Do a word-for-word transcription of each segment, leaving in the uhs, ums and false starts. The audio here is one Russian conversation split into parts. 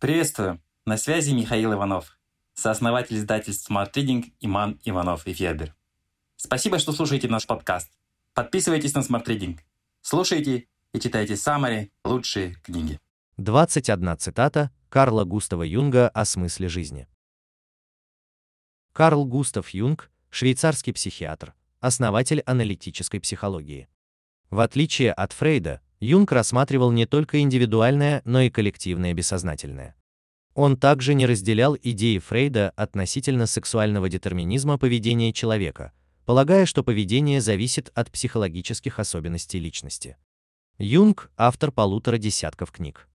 Приветствую! На связи Михаил Иванов, сооснователь издательств Smart Reading и Манн, Иванов и Фербер. Спасибо, что слушаете наш подкаст. Подписывайтесь на Smart Reading, слушайте и читайте самые лучшие книги. двадцать одна цитата Карла Густава Юнга о смысле жизни. Карл Густав Юнг – швейцарский психиатр, основатель аналитической психологии. В отличие от Фрейда, Юнг рассматривал не только индивидуальное, но и коллективное бессознательное. Он также не разделял идеи Фрейда относительно сексуального детерминизма поведения человека, полагая, что поведение зависит от психологических особенностей личности. Юнг – автор полутора десятков книг.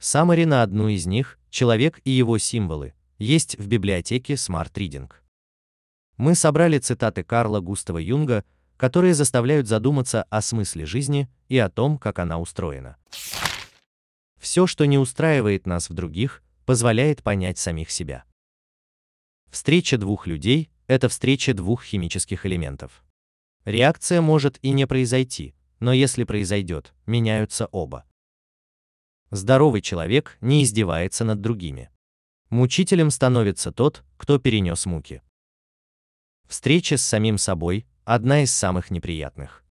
Саммари на одну из них, «Человек и его символы», есть в библиотеке Smart Reading. Мы собрали цитаты Карла Густава Юнга, которые заставляют задуматься о смысле жизни и о том, как она устроена. Все, что не устраивает нас в других, позволяет понять самих себя. Встреча двух людей – это встреча двух химических элементов. Реакция может и не произойти, но если произойдет, меняются оба. Здоровый человек не издевается над другими. Мучителем становится тот, кто перенес муки. Встреча с самим собой – одна из самых неприятных.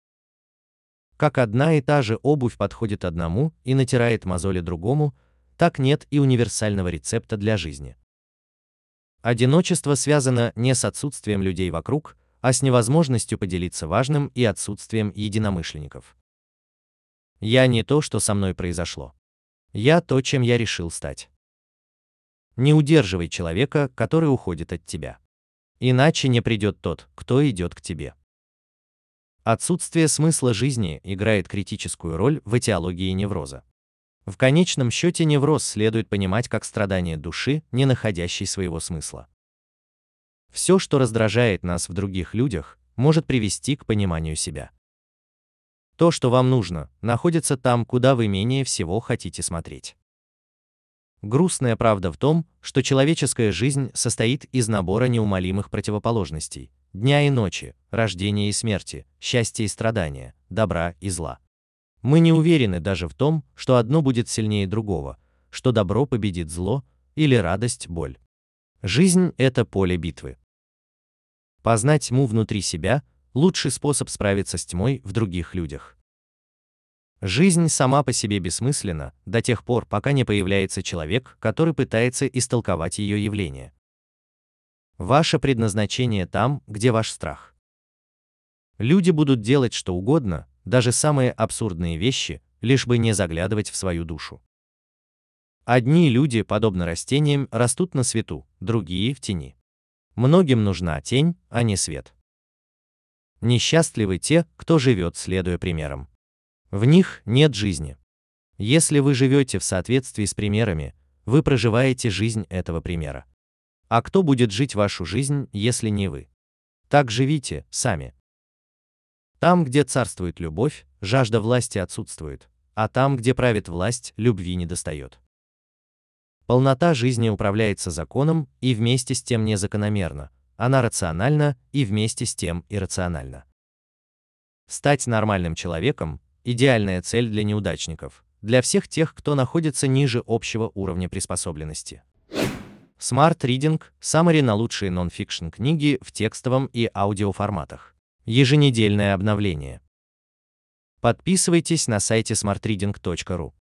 Как одна и та же обувь подходит одному и натирает мозоли другому, так нет и универсального рецепта для жизни. Одиночество связано не с отсутствием людей вокруг, а с невозможностью поделиться важным и отсутствием единомышленников. Я не то, что со мной произошло. Я то, чем я решил стать. Не удерживай человека, который уходит от тебя. Иначе не придет тот, кто идет к тебе. Отсутствие смысла жизни играет критическую роль в этиологии невроза. В конечном счете невроз следует понимать как страдание души, не находящей своего смысла. Все, что раздражает нас в других людях, может привести к пониманию себя. То, что вам нужно, находится там, куда вы менее всего хотите смотреть. Грустная правда в том, что человеческая жизнь состоит из набора неумолимых противоположностей – дня и ночи, рождения и смерти, счастья и страдания, добра и зла. Мы не уверены даже в том, что одно будет сильнее другого, что добро победит зло или радость – боль. Жизнь – это поле битвы. Познать тьму внутри себя – лучший способ справиться с тьмой в других людях. Жизнь сама по себе бессмысленна до тех пор, пока не появляется человек, который пытается истолковать ее явление. Ваше предназначение там, где ваш страх. Люди будут делать что угодно, даже самые абсурдные вещи, лишь бы не заглядывать в свою душу. Одни люди, подобно растениям, растут на свету, другие – в тени. Многим нужна тень, а не свет. Несчастливы те, кто живет, следуя примерам. В них нет жизни. Если вы живете в соответствии с примерами, вы проживаете жизнь этого примера. А кто будет жить вашу жизнь, если не вы? Так живите сами. Там, где царствует любовь, жажда власти отсутствует, а там, где правит власть, любви недостает. Полнота жизни управляется законом и вместе с тем незакономерно, она рациональна и вместе с тем иррациональна. Стать нормальным человеком – идеальная цель для неудачников, для всех тех, кто находится ниже общего уровня приспособленности. Smart Reading – саммари на лучшие нон-фикшн книги в текстовом и аудиоформатах. Еженедельное обновление. Подписывайтесь на сайте смарт ридинг точка ру.